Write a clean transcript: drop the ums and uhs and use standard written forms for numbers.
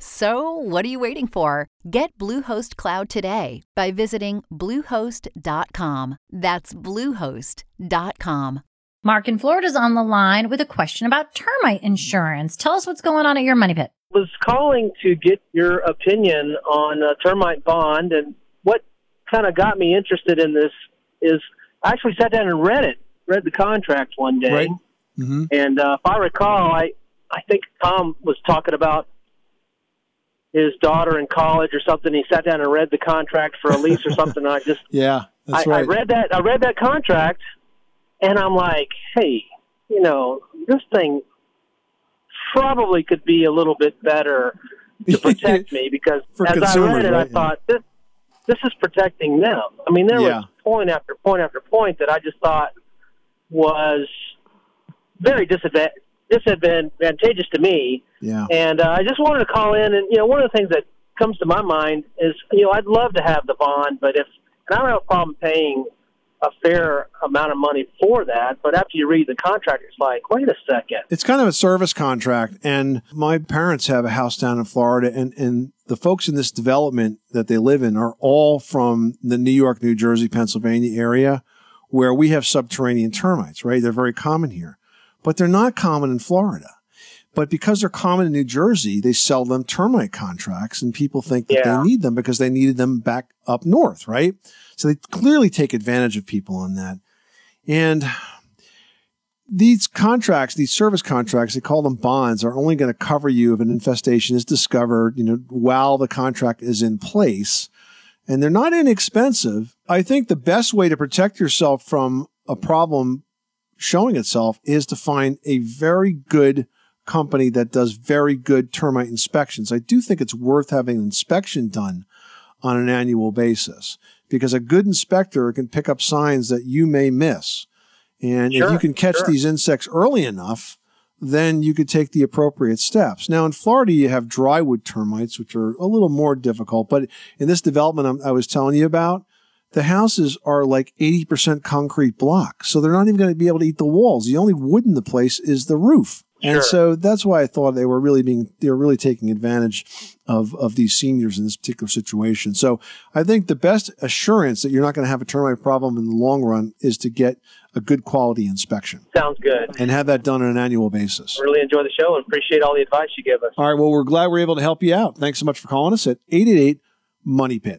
So, what are you waiting for? Get Bluehost Cloud today by visiting Bluehost.com. That's Bluehost.com. Mark in Florida's on the line with a question about termite insurance. Tell us what's going on at your money pit. I was calling to get your opinion on a termite bond, and what kind of got me interested in this is I actually sat down and read the contract one day, right. Mm-hmm. And if I recall, I think Tom was talking about his daughter in college or something. He sat down and read the contract for a lease or something. And I just right. I read that contract, and I'm like, hey, you know, this thing probably could be a little bit better to protect me, because as I read it, right, I thought this is protecting them. I mean, there was point after point after point that I just thought was very disadvantageous to me. Yeah. And I just wanted to call in, and, you know, one of the things that comes to my mind is, you know, I'd love to have the bond, but and I don't have a problem paying a fair amount of money for that, but after you read the contract, it's like, wait a second. It's kind of a service contract, and my parents have a house down in Florida, and the folks in this development that they live in are all from the New York, New Jersey, Pennsylvania area, where we have subterranean termites, right? They're very common here, but they're not common in Florida. But because they're common in New Jersey, they sell them termite contracts, and people think that they need them because they needed them back up north, right? So they clearly take advantage of people on that. And these contracts, these service contracts, they call them bonds, are only going to cover you if an infestation is discovered, you know, while the contract is in place. And they're not inexpensive. I think the best way to protect yourself from a problem showing itself is to find a very good company that does very good termite inspections. I do think it's worth having an inspection done on an annual basis, because a good inspector can pick up signs that you may miss. And if you can catch these insects early enough, then you could take the appropriate steps. Now, in Florida, you have drywood termites, which are a little more difficult. But in this development I was telling you about, the houses are like 80% concrete block. So they're not even going to be able to eat the walls. The only wood in the place is the roof. And so that's why I thought they were really taking advantage of these seniors in this particular situation. So I think the best assurance that you're not going to have a termite problem in the long run is to get a good quality inspection. Sounds good. And have that done on an annual basis. Really enjoy the show and appreciate all the advice you give us. All right. Well, we're glad we're able to help you out. Thanks so much for calling us at 888-MONEYPIT.